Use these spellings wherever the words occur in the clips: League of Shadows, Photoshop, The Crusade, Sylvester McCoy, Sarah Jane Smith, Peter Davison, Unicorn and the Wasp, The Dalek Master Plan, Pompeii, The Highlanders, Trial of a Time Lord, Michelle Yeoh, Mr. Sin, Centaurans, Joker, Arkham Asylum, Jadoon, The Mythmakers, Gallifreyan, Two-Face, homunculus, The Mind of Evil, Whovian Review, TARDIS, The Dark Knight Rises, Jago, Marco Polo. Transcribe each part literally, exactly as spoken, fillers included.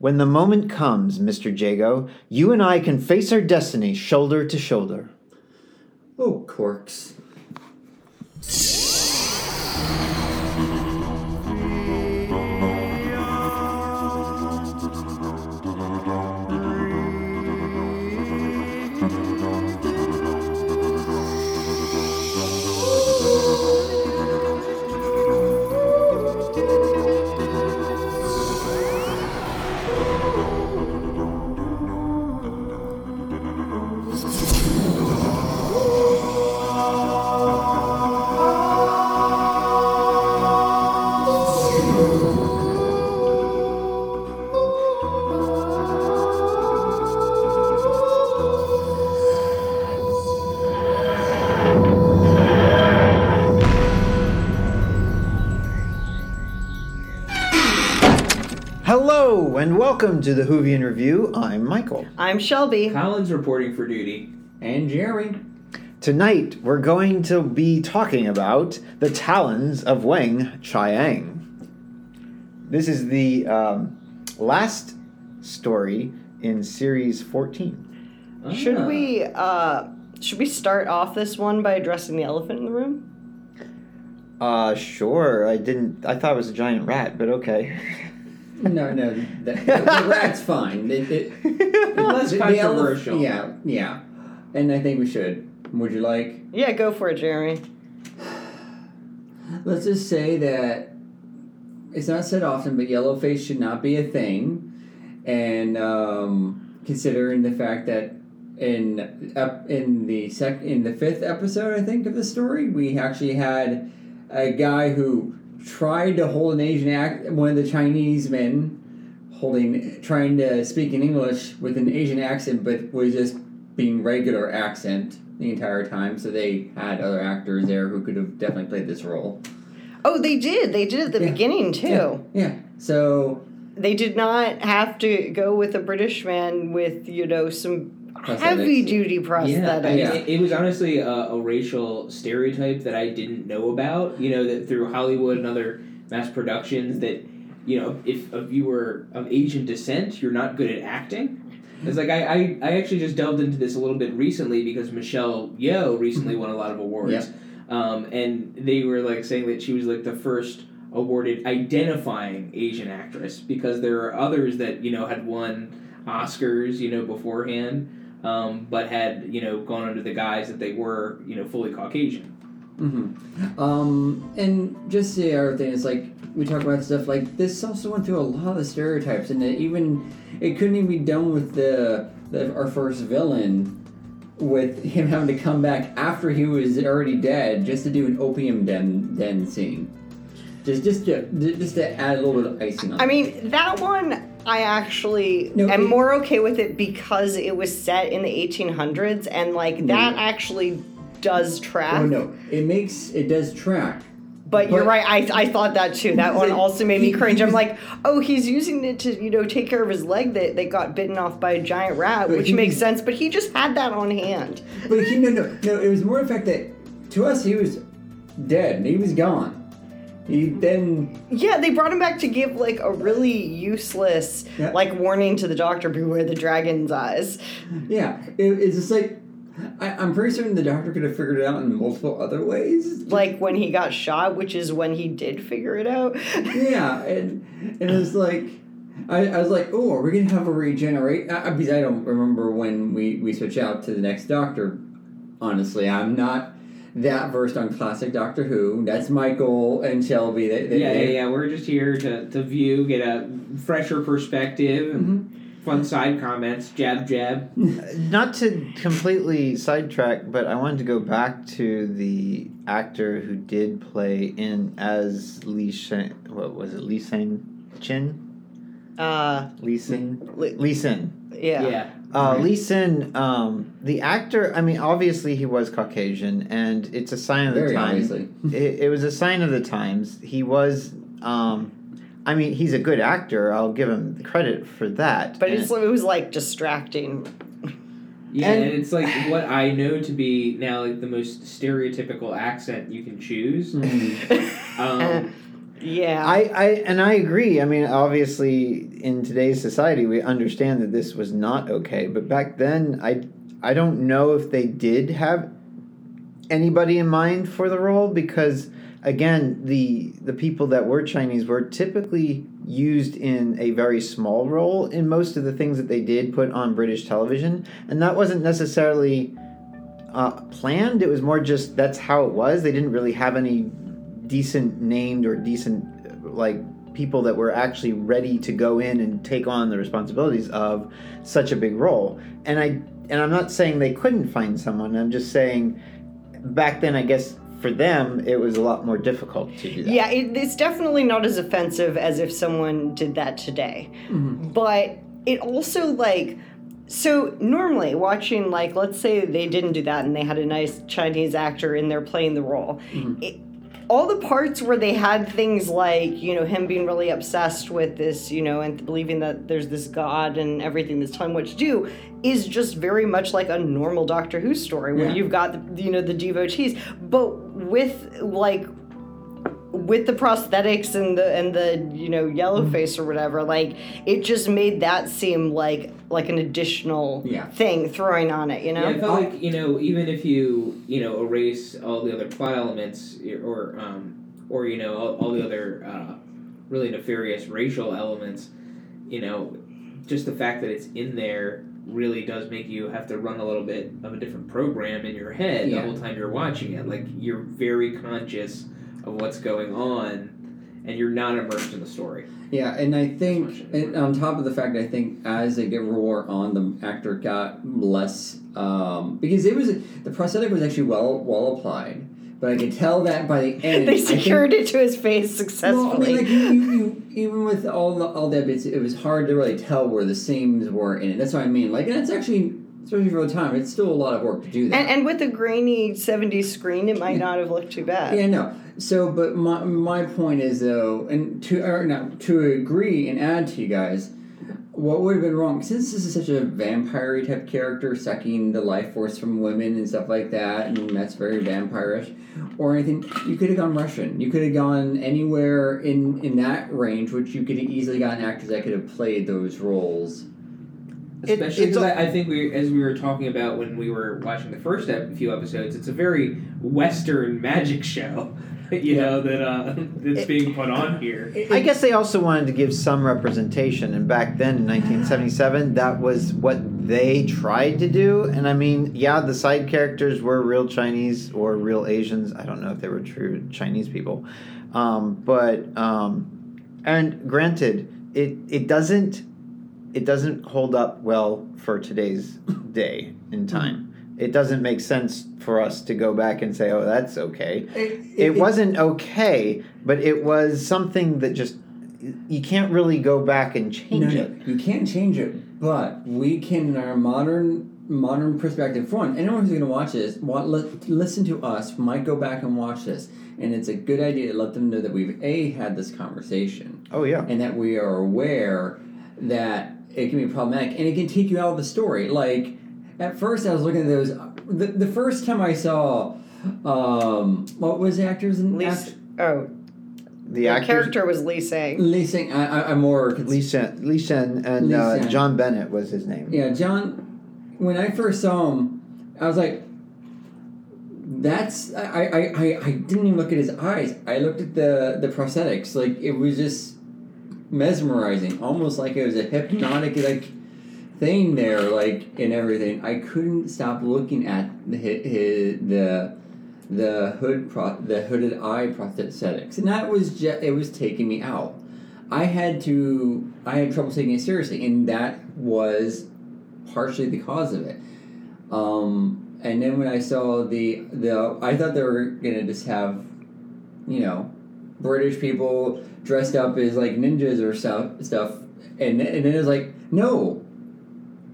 When the moment comes, Mister Jago, you and I can face our destiny shoulder to shoulder. Oh, corks. And welcome to the Whovian Review. I'm Michael. I'm Shelby. Colin's reporting for duty. And Jerry. Tonight, we're going to be talking about the Talons of Weng-Chiang. This is the um, last story in series fourteen. Uh. Should we uh, should we start off this one by addressing the elephant in the room? Uh, sure. I didn't. I thought it was a giant rat, but okay. No, no, the, the rat's fine. It, it, it, less the, controversial. The elef- yeah, yeah. And I think we should. Would you like? Yeah, go for it, Jeremy. Let's just say that it's not said often, but yellowface should not be a thing. And um, considering the fact that in uh, in the sec- in the fifth episode, I think, of the story, we actually had a guy who tried to hold an Asian ac- one of the Chinese men holding, trying to speak in English with an Asian accent, but was just being regular accent the entire time. So they had other actors there who could have definitely played this role. Oh, they did. They did at the yeah. beginning too. Yeah. yeah. So they did not have to go with a British man with, you know, some heavy-duty prosthetics. Yeah, yeah. It, it was honestly a, a racial stereotype that I didn't know about, you know, that through Hollywood and other mass productions that, you know, if, if you were of Asian descent, you're not good at acting. It's like, I, I, I actually just delved into this a little bit recently because Michelle Yeoh recently won a lot of awards. Yeah. Um, and they were, like, saying that she was, like, the first awarded identifying Asian actress because there are others that, you know, had won Oscars, you know, beforehand. Um, but had, you know, gone under the guise that they were, you know, fully Caucasian. Mm-hmm. Um, and just the other thing is, like, we talk about stuff like this also went through a lot of the stereotypes, and it even, it couldn't even be done with the, the our first villain, with him having to come back after he was already dead just to do an opium den, den scene. Just, just, to, just to add a little bit of icing on it. I mean, that one... I actually no, am it, more okay with it because it was set in the eighteen hundreds, and like that no, actually does track. Oh no, it makes it does track. But, but you're right. I I thought that too. That one it, also made me cringe. I'm like, oh, he's using it to, you know, take care of his leg that that got bitten off by a giant rat, which he, makes sense. But he just had that on hand. But he, no, no, no. It was more the fact that to us he was dead. He was gone. He then... Yeah, they brought him back to give, like, a really useless, yeah. like, warning to the doctor, beware the dragon's eyes. Yeah, it, it's just like, I, I'm pretty certain the doctor could have figured it out in multiple other ways. Like when he got shot, which is when he did figure it out. Yeah, and, and it was like, I, I was like, oh, are we going to have a regenerate? I, I don't remember when we, we switch out to the next doctor. Honestly, I'm not... that versed on classic Doctor Who. That's Michael and Shelby. They, they, yeah, they, yeah, yeah. We're just here to, to view, get a fresher perspective, and mm-hmm. fun side comments, jab, jab. Not to completely sidetrack, but I wanted to go back to the actor who did play in as Li H'sen... What was it? Li H'sen Chin? Uh, Li H'sen? Li, Li H'sen. Yeah. Yeah. Uh, right. Li H'sen, um, the actor, I mean, obviously he was Caucasian, and it's a sign of Very the times. It, it was a sign of the times. He was, um, I mean, he's a good actor. I'll give him the credit for that. But it's, it was, like, distracting. Yeah, and, and it's, like, what I know to be now, like, the most stereotypical accent you can choose. Mm-hmm. um, Yeah. I, I and I agree. I mean, obviously, in today's society, we understand that this was not okay. But back then, I, I don't know if they did have anybody in mind for the role because, again, the the people that were Chinese were typically used in a very small role in most of the things that they did put on British television. And that wasn't necessarily uh, planned. It was more just that's how it was. They didn't really have any decent named or decent like people that were actually ready to go in and take on the responsibilities of such a big role. And I and I'm not saying they couldn't find someone. I'm just saying back then, I guess for them, it was a lot more difficult to do that. Yeah, it, it's definitely not as offensive as if someone did that today. Mm-hmm. But it also like. So normally watching like let's say they didn't do that and they had a nice Chinese actor in there playing the role. Mm-hmm. It, all the parts where they had things like, you know, him being really obsessed with this, you know, and believing that there's this god and everything that's telling him what to do is just very much like a normal Doctor Who story where yeah. you've got, the, you know, the devotees. But with, like, with the prosthetics and the, and the you know, yellow face or whatever, like, it just made that seem like like an additional yeah. thing throwing on it, you know? Yeah, I felt like, you know, even if you, you know, erase all the other plot elements or, um, or you know, all, all the other uh, really nefarious racial elements, you know, just the fact that it's in there really does make you have to run a little bit of a different program in your head yeah. the whole time you're watching it. Like, you're very conscious of what's going on, and you're not immersed in the story. Yeah, and I think, and on top of the fact, I think as they get wore on, the actor got less, um, because it was, the prosthetic was actually well well applied, but I could tell that by the end. They secured think, it to his face successfully. Well, I mean, like, you, you, even with all the, all that, it's, it was hard to really tell where the seams were in it. That's what I mean. Like, and it's actually, especially for the time, it's still a lot of work to do that. And, and with a grainy seventies screen, it might not have looked too bad. Yeah, no. So, but my my point is, though, and to or no, to agree and add to you guys, what would have been wrong, since this is such a vampire-y type character, sucking the life force from women and stuff like that, and that's very vampirish, or anything, you could have gone Russian. You could have gone anywhere in, in that range, which you could have easily gotten actors that could have played those roles. Especially because I, I think we, as we were talking about when we were watching the first ep- few episodes, it's a very Western magic show, you yeah. know, that uh, that's it, being put on here. It, I guess they also wanted to give some representation, and back then in nineteen seventy-seven, that was what they tried to do. And I mean, yeah, the side characters were real Chinese or real Asians. I don't know if they were true Chinese people, um, but um, and granted, it it doesn't. It doesn't hold up well for today's day and time. It doesn't make sense for us to go back and say, oh, that's okay. It, it, it wasn't okay, but it was something that just, you can't really go back and change no, it. You can't change it, but we can, in our modern modern perspective, for one, anyone who's going to watch this, want, let, listen to us, might go back and watch this. And it's a good idea to let them know that we've, A, had this conversation. Oh, yeah. And that we are aware that it can be problematic, and it can take you out of the story. Like, at first I was looking at those... The, the first time I saw... Um, what was the actor's... In, Lee, act- oh. The, the actor's, character was Li H'sen. Li H'sen. I, I, I'm more... Li H'sen, Li H'sen and Li H'sen. Uh, John Bennett was his name. Yeah, John... When I first saw him, I was like... That's... I, I, I, I didn't even look at his eyes. I looked at the, the prosthetics. Like, it was just... mesmerizing, almost like it was a hypnotic like thing there, like and everything. I couldn't stop looking at the his, the the hood pro, the hooded eye prosthetics, and that was just, it was taking me out. I had to I had trouble taking it seriously, and that was partially the cause of it. Um, and then when I saw the the I thought they were gonna just have, you know, British people dressed up as like ninjas or stuff, stuff, and and then it's like no,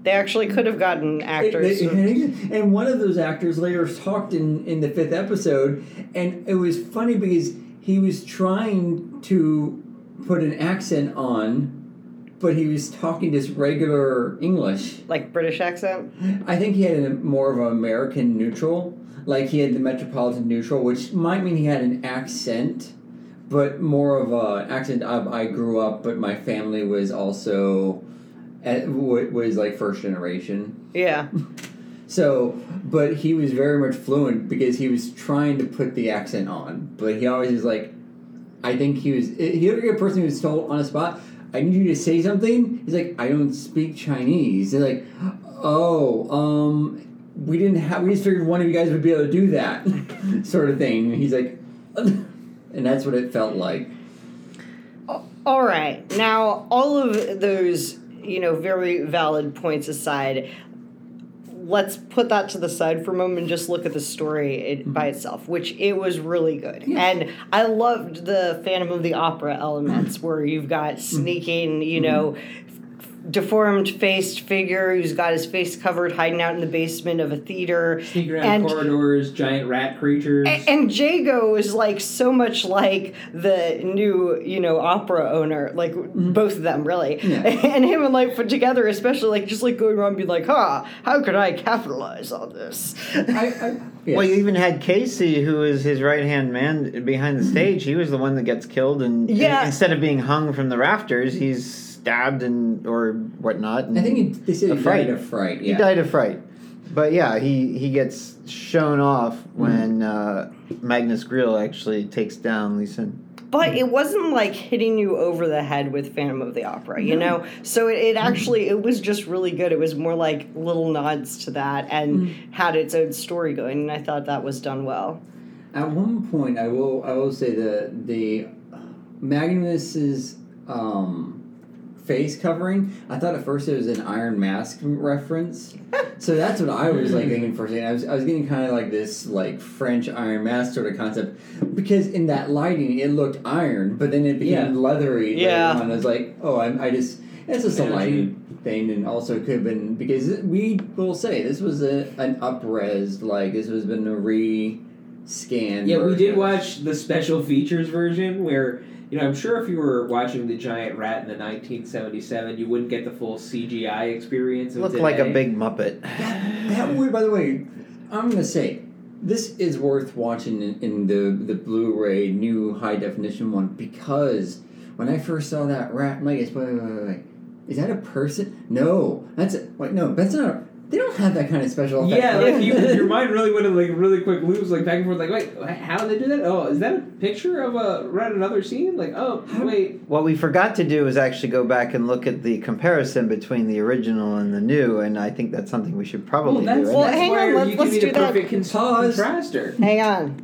they actually could have gotten actors. It, it, and one of those actors later talked in, in the fifth episode, and it was funny because he was trying to put an accent on, but he was talking just regular English, like British accent. I think he had a, more of an American neutral, like he had the Metropolitan neutral, which might mean he had an accent. but more of an accident. I, I grew up, but my family was also was like first generation. Yeah. So, but he was very much fluent because he was trying to put the accent on. But he always was like, I think he was, he looked like a person who was told on the spot, I need you to say something. He's like, I don't speak Chinese. They're like, oh, um, we didn't have, we just figured one of you guys would be able to do that sort of thing. And he's like, and that's what it felt like. All right. Now, all of those, you know, very valid points aside, let's put that to the side for a moment and just look at the story by itself, which it was really good. Yeah. And I loved the Phantom of the Opera elements where you've got sneaking, you know, deformed faced figure who's got his face covered hiding out in the basement of a theater. Sneaking around and, corridors, giant rat creatures. And, and Jago is like so much like the new, you know, opera owner, like mm-hmm. both of them really. Yeah. And him and like put together, especially like just like going around and be like, ha, how could I capitalize on this? I, I, yes. Well, you even had Casey, who is his right hand man behind the stage. He was the one that gets killed and, yeah. and instead of being hung from the rafters, he's stabbed and or whatnot. And I think he, they said he fright. died of fright. Yeah. He died of fright. But yeah, he, he gets shown off when mm-hmm. uh, Magnus Greel actually takes down Li H'sen. But it wasn't like hitting you over the head with Phantom of the Opera, you no. know? So it, it actually, it was just really good. It was more like little nods to that and mm-hmm. had its own story going, and I thought that was done well. At one point, I will I will say that the Magnus's um face covering, I thought at first it was an Iron Mask reference. So that's what I was like thinking first. I was I was getting kind of like this like French Iron Mask sort of concept because in that lighting it looked iron, but then it became yeah. leathery. Yeah. Later on. I was like, oh, I, I just it's just a lighting thing, and also could have been because we will say this was a an up-res, like this was been a re-scan. Yeah, version. We did watch the special features version where. You know, I'm sure if you were watching The Giant Rat in the nineteen seventy-seven, you wouldn't get the full C G I experience of Looked today. Like a big Muppet. That, that would, by the way, I'm going to say, this is worth watching in, in the, the Blu-ray new high-definition one, because when I first saw that rat, I'm like, wait, wait, wait, wait, is that a person? No. That's a, wait, no, that's not a... They don't have that kind of special effect. Yeah, like you, your mind really went in like really quick loops, like back and forth. Like, wait, how did they do that? Oh, is that a picture of a right another scene? Like, oh, wait. What we forgot to do is actually go back and look at the comparison between the original and the new, and I think that's something we should probably well, that's, do. Well, that's hang why on, let's, you let's do the that. Perfect cons- contraster. Hang on.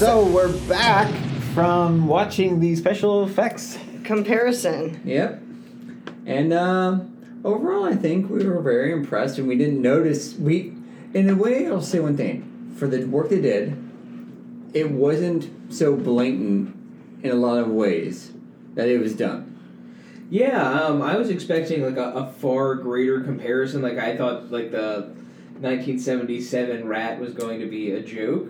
So we're back from watching the special effects comparison. Yep. And uh, overall, I think we were very impressed, and we didn't notice. We, in a way, I'll say one thing: for the work they did, it wasn't so blatant in a lot of ways that it was done. Yeah, um, I was expecting like a, a far greater comparison. Like I thought, like the nineteen seventy-seven rat was going to be a joke.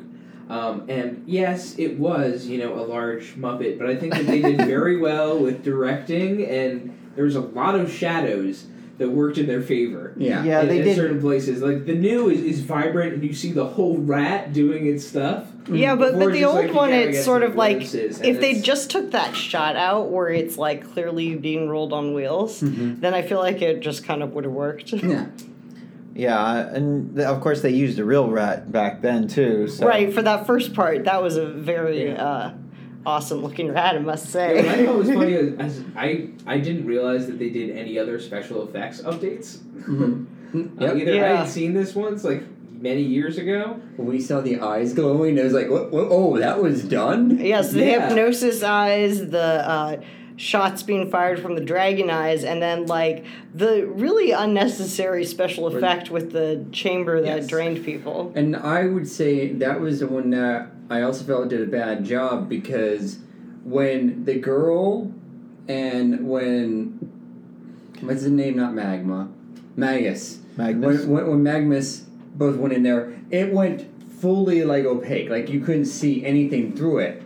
Um, and yes, it was, you know, a large Muppet, but I think that they did very well with directing, and there was a lot of shadows that worked in their favor. Yeah, yeah, in, they in did. Certain places, like the new is, is vibrant, and you see the whole rat doing its stuff. Yeah, but, but the old like, one, it's sort of like if they just took that shot out where it's like clearly being rolled on wheels, mm-hmm. then I feel like it just kind of would have worked. Yeah. Yeah, and th- of course they used a real rat back then, too. So. Right, for that first part, that was a very yeah. uh, awesome-looking rat, I must say. Yeah, what I thought was funny is I, I didn't realize that they did any other special effects updates. Mm-hmm. uh, yep. Either yeah. I had seen this once, like, many years ago. We saw the eyes glowing. It was like, what, what, oh, that was done? Yes, the yeah. hypnosis eyes, the uh, shots being fired from the dragon eyes, and then, like, the really unnecessary special effect with the chamber that yes. drained people. And I would say that was the one that I also felt did a bad job, because when the girl and when... What's his name? Not Magma. Magus. Magnus. When, when, when Magnus both went in there, it went fully, like, opaque. Like, you couldn't see anything through it.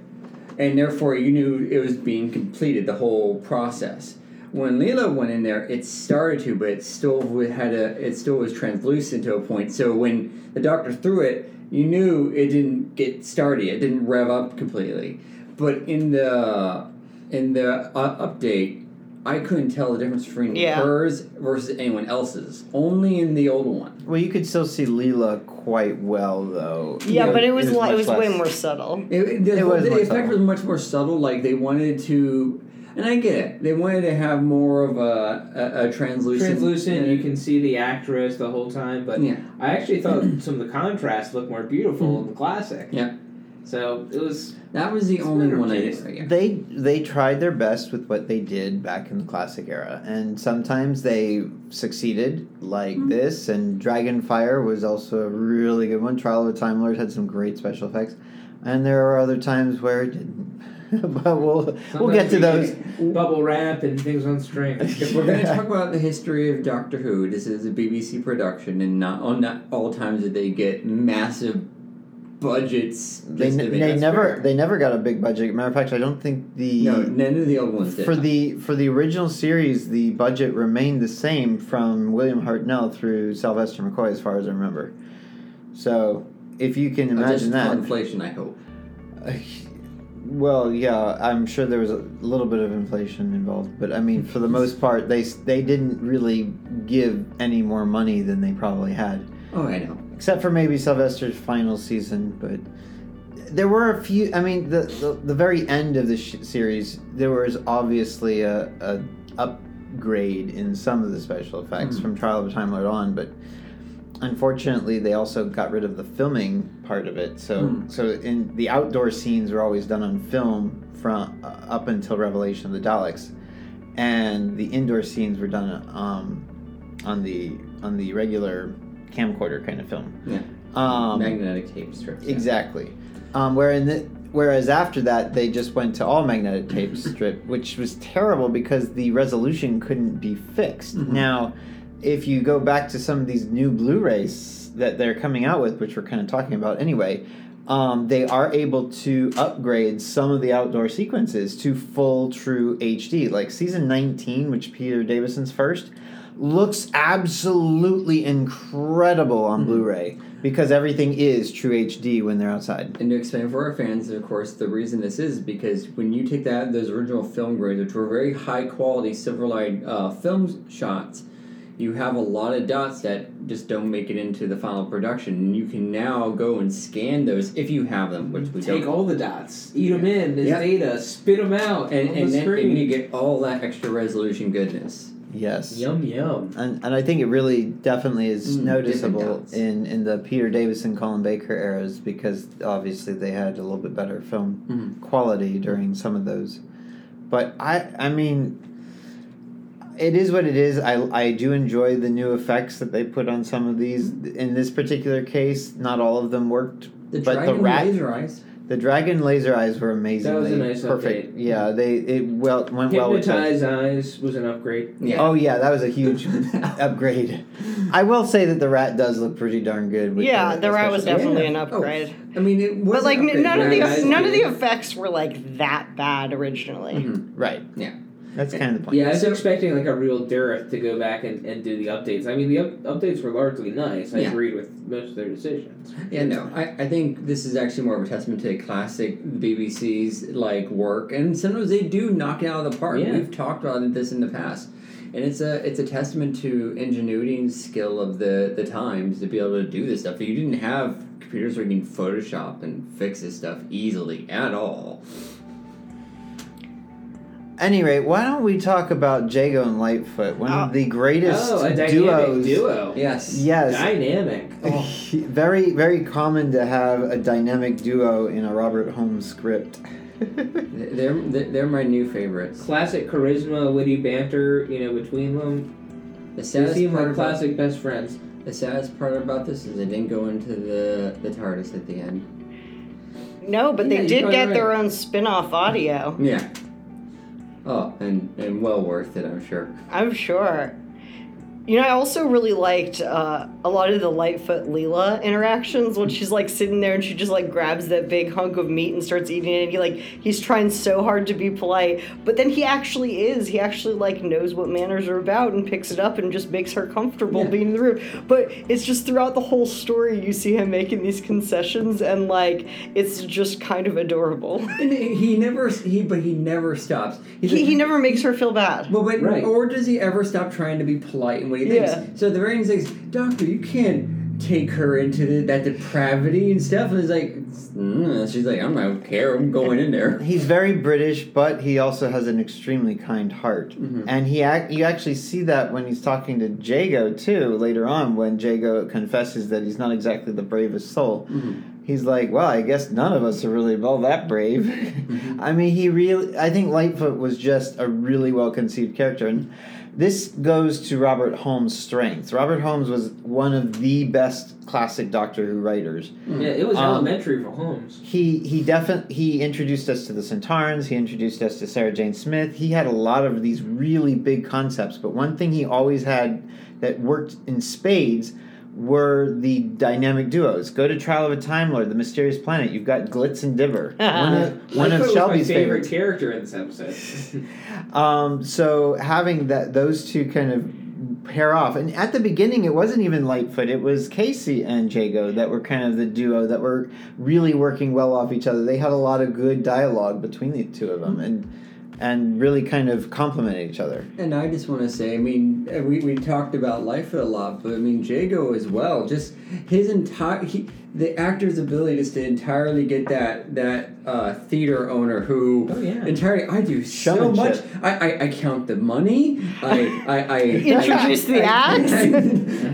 And therefore, you knew it was being completed, the whole process. When Leela went in there, it started to, but it still had a, it still was translucent to a point. So when the doctor threw it, you knew it didn't get started. It didn't rev up completely. But in the in the uh, update, I couldn't tell the difference between yeah. hers versus anyone else's. Only in the old one. Well, you could still see Leela quite well, though. Yeah, you know, but it was it was, li- it was way more subtle. It, it, the, it was the more effect subtle. was much more subtle. Like, they wanted to... And I get it. They wanted to have more of a, a, a translucent... Translucent, you can see the actress the whole time, but yeah. I actually thought some of the contrast looked more beautiful in the classic. Yeah. So it was... That was the only one I did. They they tried their best with what they did back in the classic era, and sometimes they succeeded, like mm-hmm. this. And Dragonfire was also a really good one. Trial of a Time Lord had some great special effects, and there are other times where it didn't. But we'll sometimes we'll get to we those bubble wrap and things on strings. If we're yeah. going to talk about the history of Doctor Who, this is a B B C production, and not all, not all times did they get massive. Budgets. They, n- they never. Fair. They never got a big budget. Matter of fact, I don't think the no none of the old ones did. For the for the original series, the budget remained the same from William Hartnell through Sylvester McCoy, as far as I remember. So, if you can imagine uh, just that inflation, I hope. Uh, well, yeah, I'm sure there was a little bit of inflation involved, but I mean, for the most part, they they didn't really give any more money than they probably had. Oh, I know. Except for maybe Sylvester's final season, but there were a few. I mean, the the, the very end of the sh- series, there was obviously a, a upgrade in some of the special effects mm. from Trial of a Time Lord on, but unfortunately, they also got rid of the filming part of it. So, mm. so in the outdoor scenes were always done on film from uh, up until Revelation of the Daleks, and the indoor scenes were done um, on the on the regular. Camcorder kind of film. Yeah. Um, magnetic tape strips. Exactly. Yeah. Um, wherein the, whereas after that, they just went to all magnetic tape strip, which was terrible because the resolution couldn't be fixed. Mm-hmm. Now, if you go back to some of these new Blu-rays that they're coming out with, which we're kind of talking about anyway, um, they are able to upgrade some of the outdoor sequences to full, true H D. Like season nineteen, which Peter Davison's first, looks absolutely incredible on mm-hmm. Blu-ray because everything is true H D when they're outside. And to explain for our fans, of course, the reason this is because when you take that those original film grades, which were very high-quality Silverlight uh, film shots, you have a lot of dots that just don't make it into the final production. And you can now go and scan those if you have them, which we Take don't. Take all the dots, eat yeah. them in as yep. data, spit them out, and, and, the then, and you get all that extra resolution goodness. Yes. Yum, yum. And and I think it really definitely is mm, noticeable in, in the Peter Davison, Colin Baker eras because obviously they had a little bit better film mm-hmm. quality during some of those. But I I mean, it is what it is. I, I do enjoy the new effects that they put on some of these. In this particular case, not all of them worked. The but dragon the rat, laser eyes. The dragon laser eyes were amazingly that was a nice perfect. Update. Yeah, they it well went Hypnotize well with Hypnotize eyes was an upgrade. Yeah. Oh yeah, that was a huge upgrade. I will say that the rat does look pretty darn good. With yeah, the, the rat was definitely yeah. an upgrade. Oh. I mean, it was but like upgrade, none of the eyes, none yeah. of the effects were like that bad originally. Mm-hmm. Right. Yeah. That's kind and, of the point. Yeah, I was expecting like a real dearth to go back and, and do the updates. I mean, the up- updates were largely nice. I yeah. agreed with most of their decisions. Yeah, no, I, I think this is actually more of a testament to classic B B C's like work, and sometimes they do knock it out of the park. Yeah. We've talked about this in the past, and it's a it's a testament to ingenuity and skill of the, the times to be able to do this stuff. You didn't have computers where you can Photoshop and fix this stuff easily at all. Anyway, why don't we talk about Jago and Lightfoot, one oh. of the greatest oh, a duos. Duo. Yes. Yes. Dynamic. Oh. Very, very common to have a dynamic duo in a Robert Holmes script. they're they're my new favorites. Classic charisma, witty banter, you know, between them. The they seem like classic about, best friends. The saddest part about this is they didn't go into the, the TARDIS at the end. No, but yeah, they did get right. their own spin-off audio. Yeah. Oh, and, and well worth it, I'm sure. I'm sure. You know, I also really liked uh, a lot of the Lightfoot Leela interactions when she's, like, sitting there and she just, like, grabs that big hunk of meat and starts eating it. And he, like, he's trying so hard to be polite. But then he actually is. He actually, like, knows what manners are about and picks it up and just makes her comfortable yeah. being in the room. But it's just throughout the whole story you see him making these concessions and, like, it's just kind of adorable. And he never, he, but he never stops. He, like, he never makes her feel bad. Well, but, right. Or does he ever stop trying to be polite and what he thinks. Yeah. So the very next thing is, Doctor, you can't take her into the, that depravity and stuff. And it's like, mm. she's like, I don't care. I'm going in there. He's very British, but he also has an extremely kind heart. Mm-hmm. And he, ac- you actually see that when he's talking to Jago, too, later on, when Jago confesses that he's not exactly the bravest soul. Mm-hmm. He's like, well, I guess none of us are really all that brave. Mm-hmm. I mean, he really... I think Lightfoot was just a really well-conceived character, and this goes to Robert Holmes' strengths. Robert Holmes was one of the best classic Doctor Who writers. Yeah, it was um, elementary for Holmes. He he definitely he introduced us to the Centaurans. He introduced us to Sarah Jane Smith. He had a lot of these really big concepts, but one thing he always had that worked in spades were the dynamic duos. Go to Trial of a Time Lord, The Mysterious Planet. You've got Glitz and Dibber. One of, one of Shelby's my favorite, favorite character in this episode. um, so having that, those two kind of pair off, and at the beginning it wasn't even Lightfoot. It was Casey and Jago that were kind of the duo that were really working well off each other. They had a lot of good dialogue between the two of them, and and really kind of complement each other. And I just want to say, I mean, we, we talked about Lightfoot a lot, but I mean, Jago as well. Just his entire, he, the actor's ability just to entirely get that that uh, theater owner who oh, yeah. entirely, I do so much. I, I, I count the money. I I, I introduce the ads.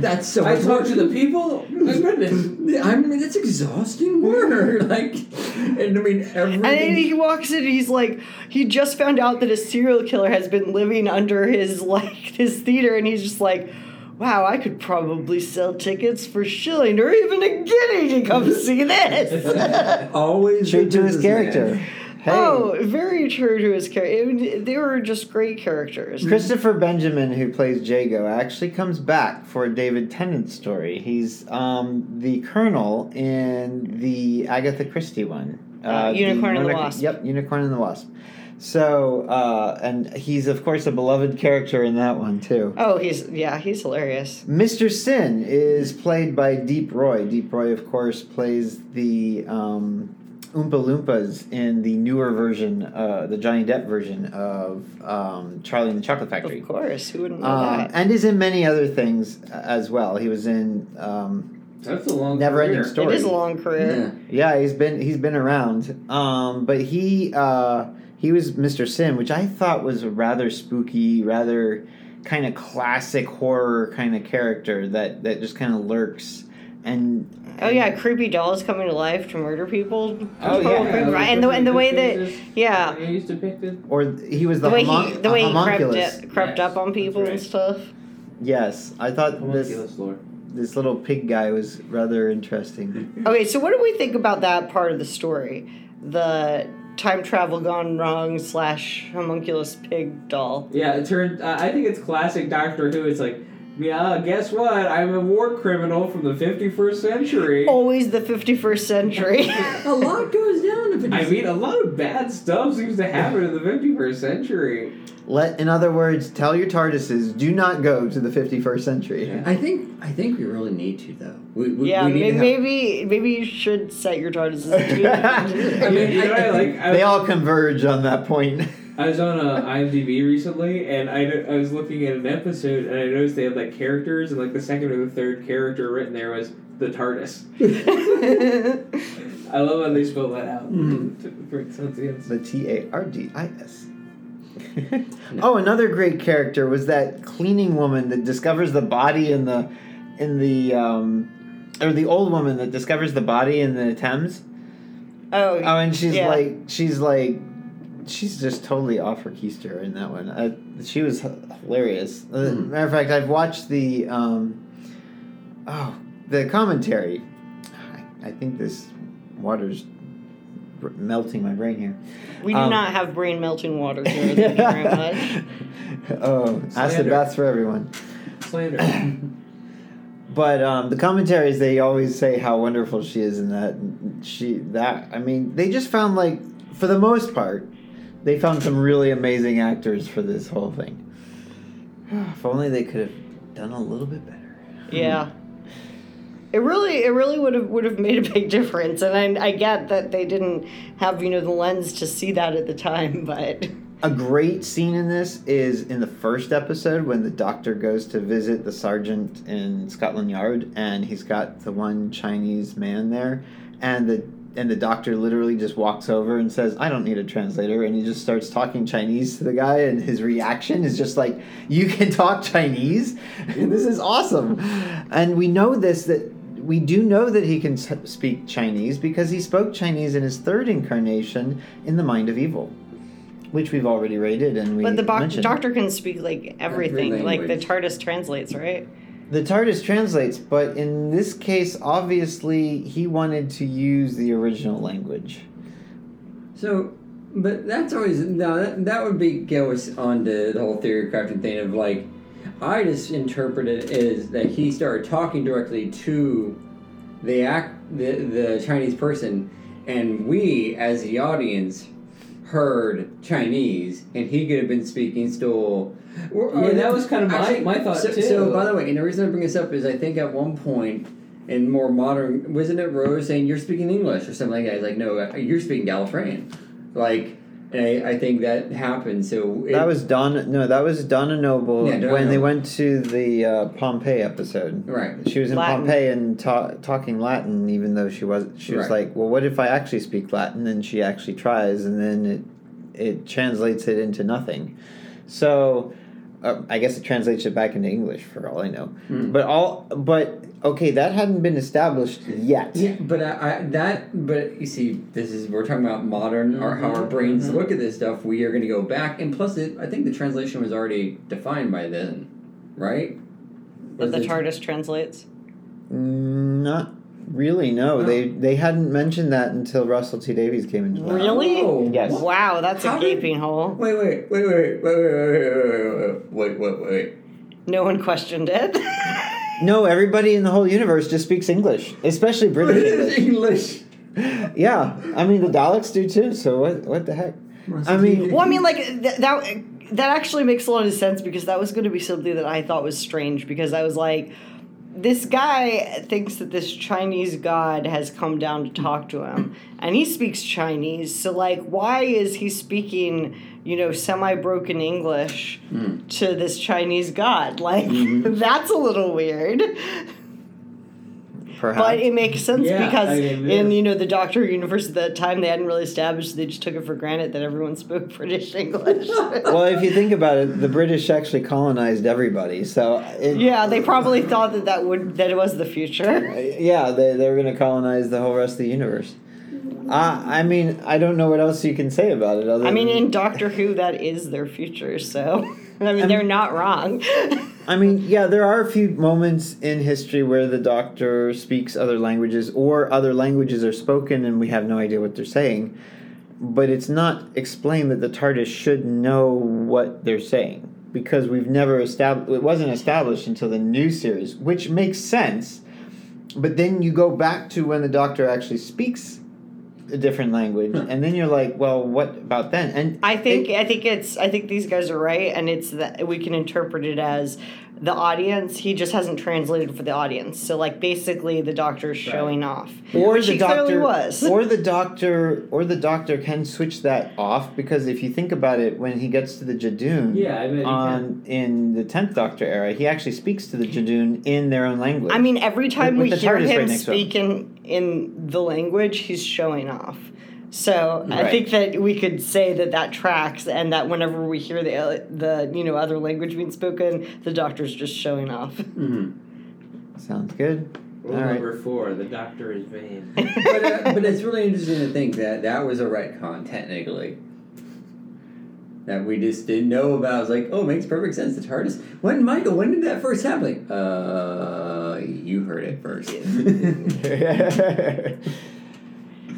That's so. I talk to the people. My goodness, I mean, that's exhausting work. Like, and I mean, everything. And then he walks in, and he's like, he just found out that a serial killer has been living under his like his theater, and he's just like, wow, I could probably sell tickets for shilling or even a guinea to come see this. Always true to his character. Man. Hey. Oh, very true to his character. They were just great characters. Christopher Benjamin, who plays Jago, actually comes back for a David Tennant story. He's um, the colonel in the Agatha Christie one. Uh, uh, Unicorn the and Monac- the Wasp. Yep, Unicorn and the Wasp. So, uh, and he's, of course, a beloved character in that one, too. Oh, he's, yeah, he's hilarious. Mister Sin is played by Deep Roy. Deep Roy, of course, plays the um, Oompa Loompas in the newer version, uh, the Johnny Depp version of um, Charlie and the Chocolate Factory. Of course, who wouldn't know uh, that? And is in many other things as well. He was in... Um, That's a long NeverEnding Story. It is a long career. Yeah, yeah he's been he's been around. Um, but he... Uh, He was Mister Sin, which I thought was a rather spooky, rather kind of classic horror kind of character that, that just kind of lurks. And, and oh, yeah, creepy dolls coming to life to murder people. Oh, yeah. yeah. And, the, and the way that, yeah. He used to pick the... Or he was the The way homun- he, the way he crept, it, crept yes. up on people right. and stuff. Yes, I thought homunculus this... Lore. This little pig guy was rather interesting. Okay, so what do we think about that part of the story? The... Time travel gone wrong slash homunculus pig doll. Yeah, it turned. Uh, I think it's classic Doctor Who. It's like, yeah, guess what? I'm a war criminal from the fifty-first century. Always the fifty-first century. A lot goes down. If it I mean, a lot of bad stuff seems to happen in the fifty-first century. Let, in other words, tell your TARDISes, do not go to the fifty-first century. Yeah. I think I think we really need to though. We, we, yeah, we need maybe maybe you should set your TARDISes. I mean, you know, I, like, I, they all converge on that point. I was on a IMDb recently, and I, I was looking at an episode, and I noticed they had, like, characters, and, like, the second or the third character written there was the TARDIS. I love how they spell that out. Mm-hmm. The T A R D I S. Oh, another great character was that cleaning woman that discovers the body in the in the um, or the old woman that discovers the body in the Thames. Oh, oh, and she's yeah. like she's like she's just totally off her keister in that one. I, she was hilarious. Mm-hmm. Matter of fact, I've watched the um, oh the commentary. I, I think this water's melting my brain here. We do um, not have brain melting water here. Thank you very much. Oh, acid baths for everyone. Slander. But um, the commentaries, they always say how wonderful she is, and that she that I mean, they just found, like, for the most part, they found some really amazing actors for this whole thing. If only they could have done a little bit better. Yeah. It really, it really would have would have made a big difference, and I, I get that they didn't have, you know, the lens to see that at the time, but a great scene in this is in the first episode when the doctor goes to visit the sergeant in Scotland Yard, and he's got the one Chinese man there, and the and the doctor literally just walks over and says, "I don't need a translator," and he just starts talking Chinese to the guy, and his reaction is just like, "You can talk Chinese? This is awesome," and we know this that. We do know that he can speak Chinese because he spoke Chinese in his third incarnation in The Mind of Evil, which we've already rated and we But the bo- doctor can speak, like, everything. Every like, the TARDIS translates, right? The TARDIS translates, but in this case, obviously, he wanted to use the original language. So, but that's always... No, that, that would be go on to the whole theory of crafting thing of, like... I just interpreted it as that he started talking directly to the act, the, the Chinese person, and we, as the audience, heard Chinese, and he could have been speaking still. Or, or yeah, that was kind of actually, my, my thought, so, too. So, by the way, and the reason I bring this up is I think at one point in more modern... Wasn't it Rose saying, "You're speaking English," or something like that? He's like, "No, you're speaking Gallifreyan." Like... And I, I think that happened. So it, that was Don. No, that was Donna Noble yeah, Donna when Noble. They went to the uh, Pompeii episode. Right. She was in Latin. Pompeii and ta- talking Latin, even though she was. She was right. like, "Well, what if I actually speak Latin?" And she actually tries, and then it it translates it into nothing. So uh, I guess it translates it back into English, for all I know. Mm. But all, but okay, that hadn't been established yet. Yeah, but I, I that but you see, this is we're talking about modern mm-hmm. or how our brains mm-hmm. look at this stuff. We are going to go back, and plus, it, I think the translation was already defined by then, right? That the TARDIS translates. Not really. No, oh. they they hadn't mentioned that until Russell T Davies came into that. Really? Oh, yes. Wow, that's how a gaping did, hole. Wait, wait, wait, wait, wait, wait, wait, wait, wait, wait. No one questioned it. No, everybody in the whole universe just speaks English, especially British English. English. Yeah, I mean the Daleks do too. So what? What the heck? I mean, well, I mean, like th- that. That actually makes a lot of sense because that was going to be something that I thought was strange because I was like, this guy thinks that this Chinese god has come down to talk to him, and he speaks Chinese. So like, why is he speaking? You know, semi-broken English mm. to this Chinese god. Like, mm-hmm. that's a little weird. Perhaps. But it makes sense yeah, because I mean, in, you know, the Doctor universe at that time, they hadn't really established, so they just took it for granted that everyone spoke British English. Well, if you think about it, the British actually colonized everybody, so... It, yeah, they probably thought that that, would, that it was the future. Yeah, they, they were going to colonize the whole rest of the universe. Uh, I mean, I don't know what else you can say about it. Other I mean, than... in Doctor Who, that is their future, so... I mean, I mean they're not wrong. I mean, yeah, there are a few moments in history where the Doctor speaks other languages, or other languages are spoken and we have no idea what they're saying. But it's not explained that the TARDIS should know what they're saying, because we've never established... It wasn't established until the new series, which makes sense. But then you go back to when the Doctor actually speaks... a different language, and then you're like, well, what about then? And I think it, I think it's I think these guys are right, and it's that we can interpret it as the audience. He just hasn't translated for the audience, so like basically the Doctor's right. showing off, or which the he doctor was, or the doctor, or the doctor can switch that off because if you think about it, when he gets to the Jadoon, yeah, I mean, on in the tenth Doctor era, he actually speaks to the Jadoon in their own language. I mean, every time with, we with hear him right speaking. In the language, he's showing off. So right. I think that we could say that that tracks, and that whenever we hear the the you know other language being spoken, the doctor's just showing off. Mm-hmm. Sounds good. Rule All number right. four: the doctor is vain. but, uh, but it's really interesting to think that that was a retcon technically that we just didn't know about. I was like, oh, it makes perfect sense. The TARDIS. When Michael? When did that first happen? Like, uh, you heard it first.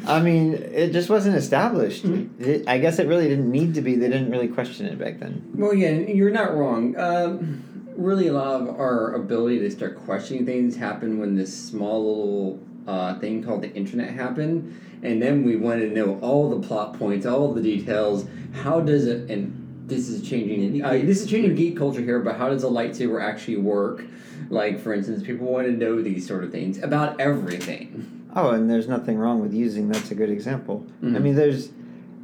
I mean, it just wasn't established. Mm-hmm. It, I guess it really didn't need to be. They didn't really question it back then. Well, yeah, you're not wrong. Um, really, a lot of our ability to start questioning things happened when this small little uh, thing called the internet happened. And then we wanted to know all the plot points, all the details. How does it... And this is changing... Uh, this is changing geek culture here, but how does a lightsaber actually work? Like, for instance, people want to know these sort of things about everything. Oh, and there's nothing wrong with using that's a good example. Mm-hmm. I mean, there's...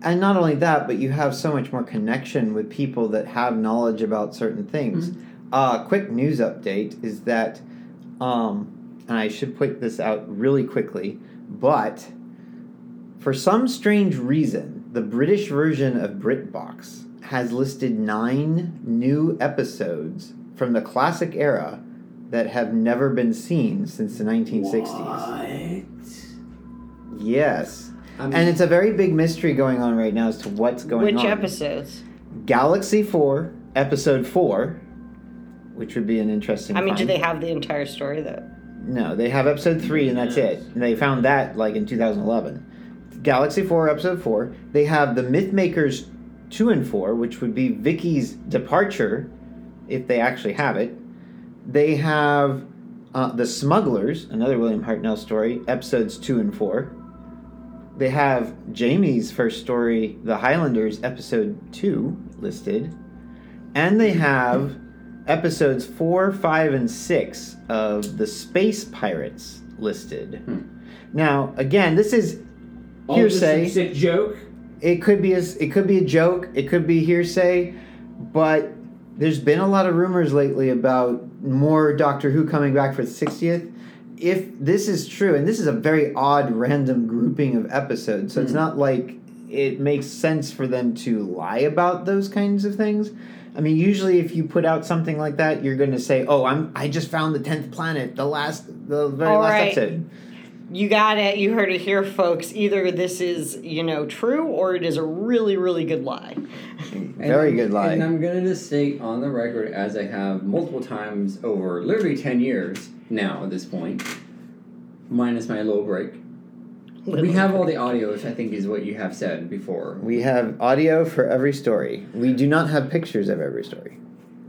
And not only that, but you have so much more connection with people that have knowledge about certain things. Mm-hmm. Uh, quick news update is that... Um, and I should put this out really quickly, but for some strange reason, the British version of BritBox has listed nine new episodes from the classic era that have never been seen since the nineteen sixties. What? Yes. I mean, and it's a very big mystery going on right now as to what's going which on. Which episodes? Galaxy four, episode four, which would be an interesting I mean, find. Do they have the entire story, though? No, they have episode three, and that's yes. it. And they found that, like, in two thousand eleven. Galaxy four, episode four. They have the Mythmakers two and four, which would be Vicky's departure, if they actually have it. They have uh, The Smugglers, another William Hartnell story, episodes two and four. They have Jamie's first story, The Highlanders, episode two, listed. And they have episodes four, five, and six of The Space Pirates listed. Hmm. Now, again, this is hearsay. Is it a joke? It could be a, it could be a joke. It could be hearsay. But there's been a lot of rumors lately about more Doctor Who coming back for the sixtieth. If this is true, and this is a very odd random grouping of episodes, so mm. it's not like it makes sense for them to lie about those kinds of things. I mean, usually if you put out something like that, you're going to say, oh, I'm I just found the tenth planet, the last, the very All last right. episode. You got it. You heard it here, folks. Either this is, you know, true, or it is a really, really good lie. Very good lie. And I'm going to just state on the record, as I have multiple times over literally ten years now at this point, minus my little break. We have all the audio, which I think is what you have said before. We have audio for every story. We do not have pictures of every story.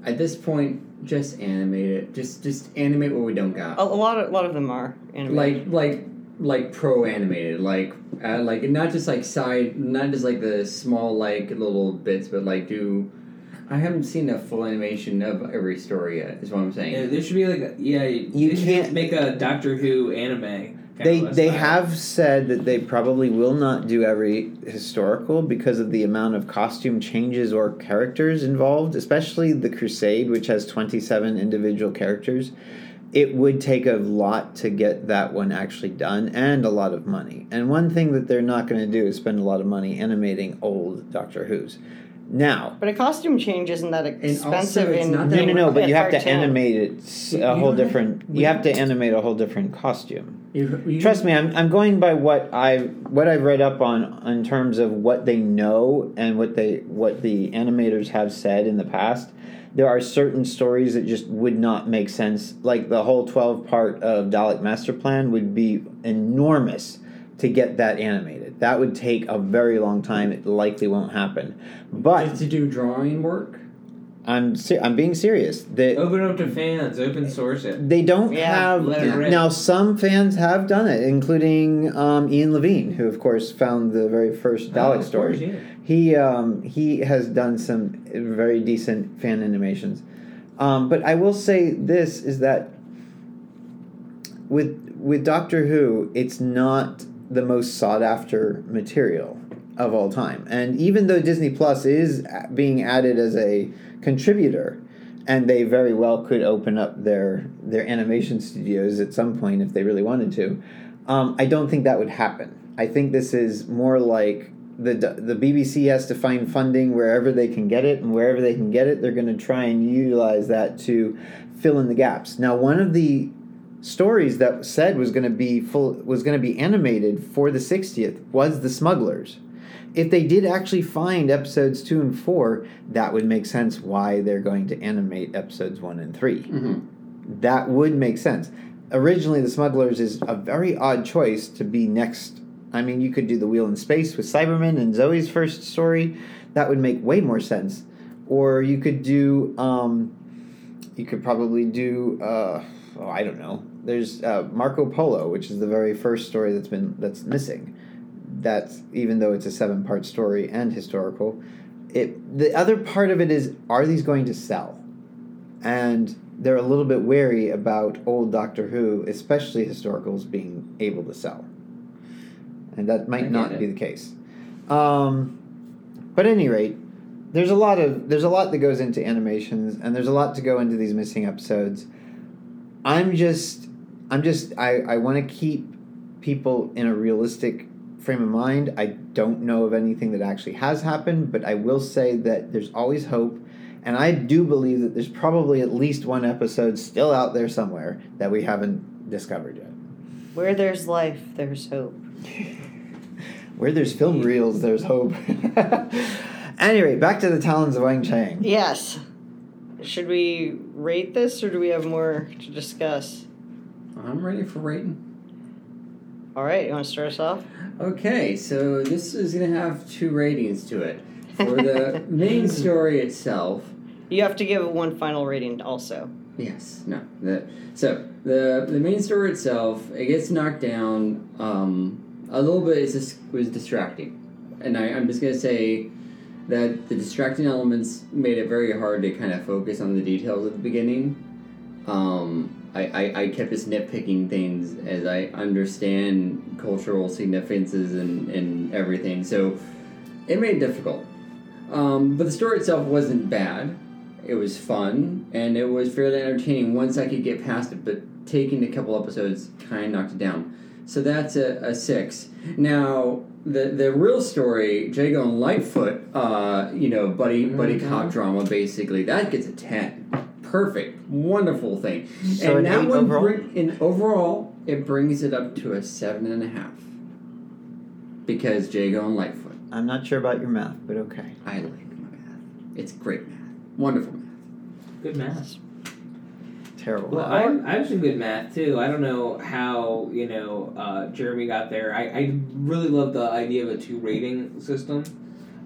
At this point, just animate it. Just just animate what we don't got. A, a lot of a lot of them are animated. Like like like pro animated, like uh, like not just like side, not just like the small like little bits, but like do. I haven't seen a full animation of every story yet. Is what I'm saying. Yeah, there should be like a, yeah. You can't make a Doctor Who anime. They they style. Have said that they probably will not do every historical because of the amount of costume changes or characters involved, especially the Crusade, which has twenty-seven individual characters. It would take a lot to get that one actually done, and a lot of money. And one thing that they're not going to do is spend a lot of money animating old Doctor Who's. Now, but a costume change isn't that expensive. In no, no, no. But you have to animate it a whole different. You have to animate a whole different costume. You, you, Trust me, I'm I'm going by what I've what I've read up on in terms of what they know and what they what the animators have said in the past. There are certain stories that just would not make sense. Like the whole twelve part of Dalek Master Plan would be enormous to get that animated. That would take a very long time. It likely won't happen. But to do drawing work? I'm ser- I'm being serious. The, open up to fans. Open source it. They don't yeah, have... Now, some fans have done it, including um, Ian Levine, who, of course, found the very first Dalek oh, story. Course, yeah. He um, he has done some very decent fan animations. Um, but I will say this, is that with with Doctor Who, it's not the most sought-after material of all time. And even though Disney Plus is being added as a contributor, and they very well could open up their their animation studios at some point if they really wanted to, um, I don't think that would happen. I think this is more like the the B B C has to find funding wherever they can get it, and wherever they can get it, they're going to try and utilize that to fill in the gaps. Now, one of the stories that said was going to be full was going to be animated for the sixtieth was The Smugglers. If they did actually find episodes two and four, that would make sense why they're going to animate episodes one and three. Mm-hmm. That would make sense. Originally, The Smugglers is a very odd choice to be next. I mean, you could do The Wheel in Space with Cyberman and Zoe's first story. That would make way more sense. Or you could do, um, you could probably do, uh, oh, I don't know. There's uh, Marco Polo, which is the very first story that's been that's missing. That's, even though it's a seven-part story and historical, it the other part of it is, are these going to sell? And they're a little bit wary about old Doctor Who, especially historicals, being able to sell. And that might not be the case. Um, but at any rate, there's a lot of there's a lot that goes into animations, and there's a lot to go into these missing episodes. I'm just I'm just I, I want to keep people in a realistic frame of mind. I don't know of anything that actually has happened, but I will say that there's always hope, and I do believe that there's probably at least one episode still out there somewhere that we haven't discovered yet. Where there's life, there's hope. Where there's film reels, there's hope. Anyway, back to the Talons of Weng-Chiang. Yes. Should we rate this, or do we have more to discuss? I'm ready for rating. All right, you want to start us off? Okay, so this is going to have two ratings to it. For the main story itself... You have to give one final rating also. Yes, no. The, so, the the main story itself, it gets knocked down um, a little bit. It just was distracting. And I, I'm just going to say that the distracting elements made it very hard to kind of focus on the details at the beginning. Um... I, I, I kept just nitpicking things as I understand cultural significances and, and everything, so it made it difficult. Um, but the story itself wasn't bad. It was fun, and it was fairly entertaining once I could get past it, but taking a couple episodes kind of knocked it down. So that's a, a six. Now, the the real story, Jago and Lightfoot, uh, you know, buddy, mm-hmm. buddy cop drama, basically, that gets a ten. Perfect, wonderful thing. So and that one, overall? Bring, and overall, it brings it up to a seven and a half. Because Jago and Lightfoot. I'm not sure about your math, but okay. I like my math. It's great math. Wonderful math. Good math. Terrible. Well, I, I have some good math, too. I don't know how, you know, uh, Jeremy got there. I, I really love the idea of a two rating system.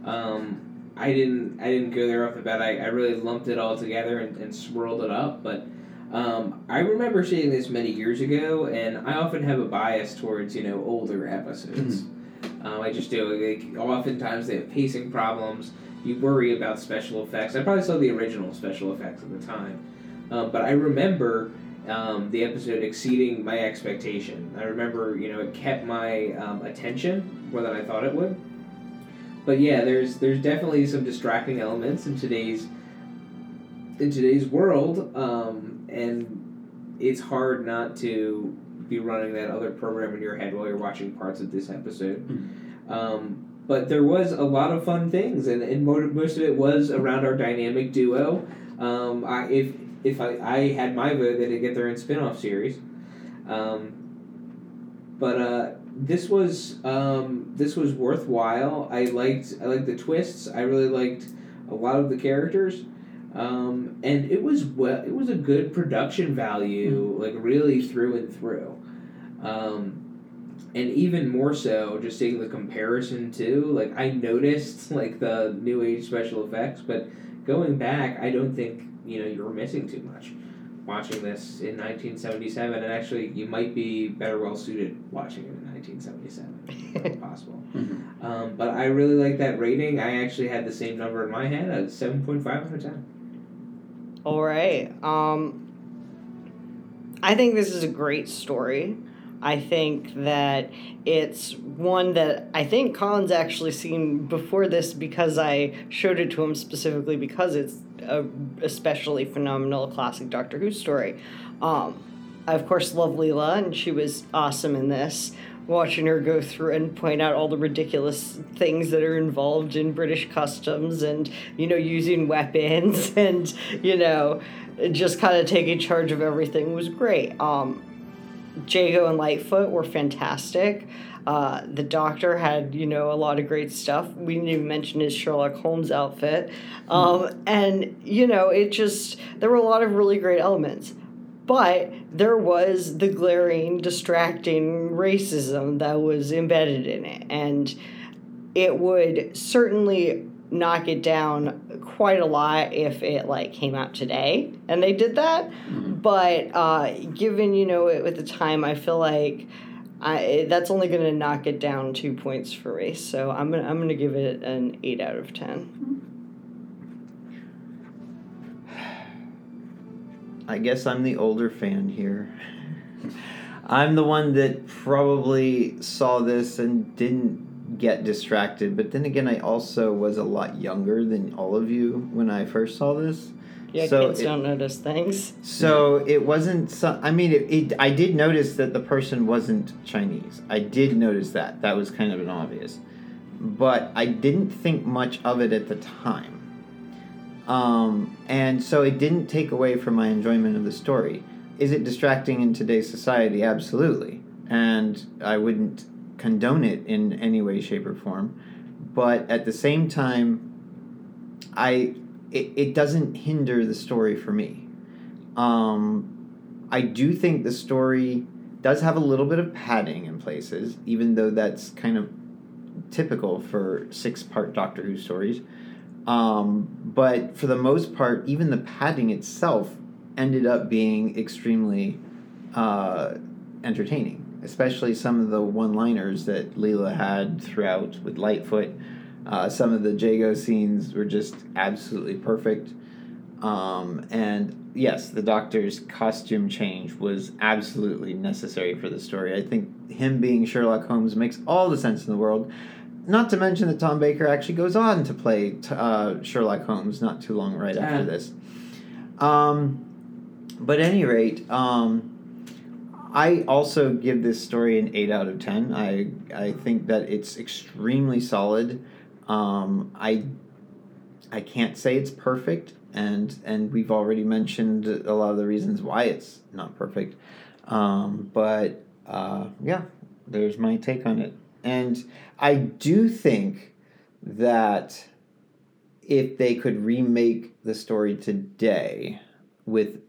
Um... I didn't I didn't go there off the bat. I, I really lumped it all together and, and swirled it up. But um, I remember seeing this many years ago, and I often have a bias towards, you know, older episodes. Mm-hmm. Um, I just do. Like, oftentimes they have pacing problems. You worry about special effects. I probably saw the original special effects at the time. Um, but I remember um, the episode exceeding my expectation. I remember, you know, it kept my um, attention more than I thought it would. But yeah, there's there's definitely some distracting elements in today's in today's world, um, and it's hard not to be running that other program in your head while you're watching parts of this episode. Mm-hmm. Um, but there was a lot of fun things, and, and most of it was around our dynamic duo. Um, I if if I, I had my vote, they'd get their own spin-off series. Um, but. Uh, This was um, this was worthwhile. I liked I liked the twists. I really liked a lot of the characters, um, and it was well, it was a good production value, like really through and through, um, and even more so just seeing the comparison too. Like I noticed like the new age special effects, but going back, I don't think you know you're missing too much. Watching this in nineteen seventy-seven, and actually you might be better well suited watching it in nineteen seventy-seven if possible. Mm-hmm. Um, but I really like that rating. I actually had the same number in my head, a seven point five out of ten. All right. Um, I think this is a great story. I think that it's one that I think Colin's actually seen before this because I showed it to him specifically because it's a especially phenomenal classic Doctor Who story. Um, I, of course, love Leela, and she was awesome in this. watching her go through and point out all the ridiculous things that are involved in British customs and, you know, using weapons and, you know, just kind of taking charge of everything was great. Um, Jago and Lightfoot were fantastic. Uh, the Doctor had, you know, a lot of great stuff. We didn't even mention his Sherlock Holmes outfit. Um, mm. And, you know, it just, there were a lot of really great elements. But there was the glaring, distracting racism that was embedded in it. And it would certainly knock it down quite a lot if it, like, came out today. And they did that. Mm-hmm. But uh, given, you know, at the time, I feel like I, that's only going to knock it down two points for me. So I'm gonna, I'm going to give it an eight out of ten. Mm-hmm. I guess I'm the older fan here. I'm the one that probably saw this and didn't get distracted. But then again, I also was a lot younger than all of you when I first saw this. Yeah, so kids it, don't notice things. So it wasn't... So, I mean, it, it, I did notice that the person wasn't Chinese. I did notice that. That was kind of an obvious. But I didn't think much of it at the time. Um, and so it didn't take away from my enjoyment of the story. Is it distracting in today's society? Absolutely. And I wouldn't condone it in any way, shape, or form. But at the same time, I it, it doesn't hinder the story for me. Um, I do think the story does have a little bit of padding in places, even though that's kind of typical for six-part Doctor Who stories. Um, but for the most part, even the padding itself ended up being extremely uh, entertaining, especially some of the one-liners that Leela had throughout with Lightfoot. Uh, some of the Jago scenes were just absolutely perfect. Um, and yes, the Doctor's costume change was absolutely necessary for the story. I think him being Sherlock Holmes makes all the sense in the world. Not to mention that Tom Baker actually goes on to play t- uh, Sherlock Holmes not too long right yeah. after this. Um, but at any rate, um, I also give this story an eight out of ten. I I think that it's extremely solid. Um, I I can't say it's perfect, and, and we've already mentioned a lot of the reasons why it's not perfect. Um, but, uh, yeah, there's my take on it. And I do think that if they could remake the story today with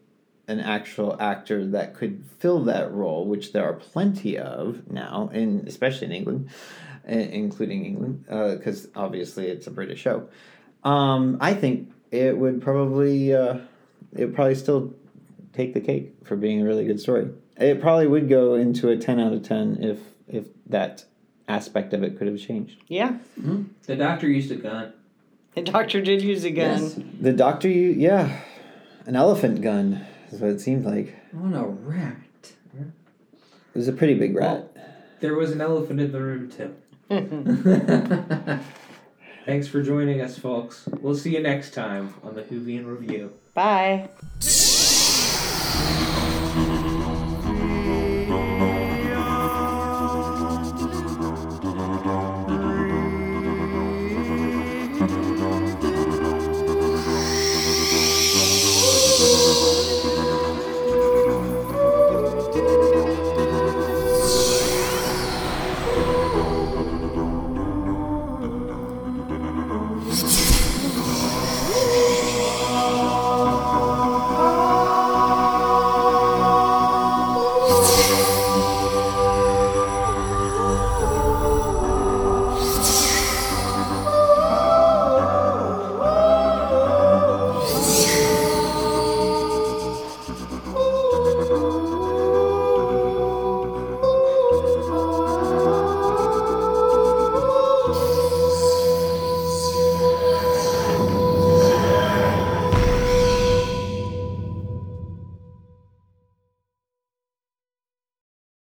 an actual actor that could fill that role, which there are plenty of now, in, especially in England, including England, because uh, obviously it's a British show, um, I think it would probably uh, it would probably still take the cake for being a really good story. It probably would go into a ten out of ten if if that... aspect of it could have changed. Yeah. Mm-hmm. The Doctor used a gun. The Doctor did use a gun. Yes. The Doctor, used, yeah. An elephant gun is what it seemed like. On a rat. It was a pretty big rat. Well, there was an elephant in the room, too. Thanks for joining us, folks. We'll see you next time on the Whovian Review. Bye.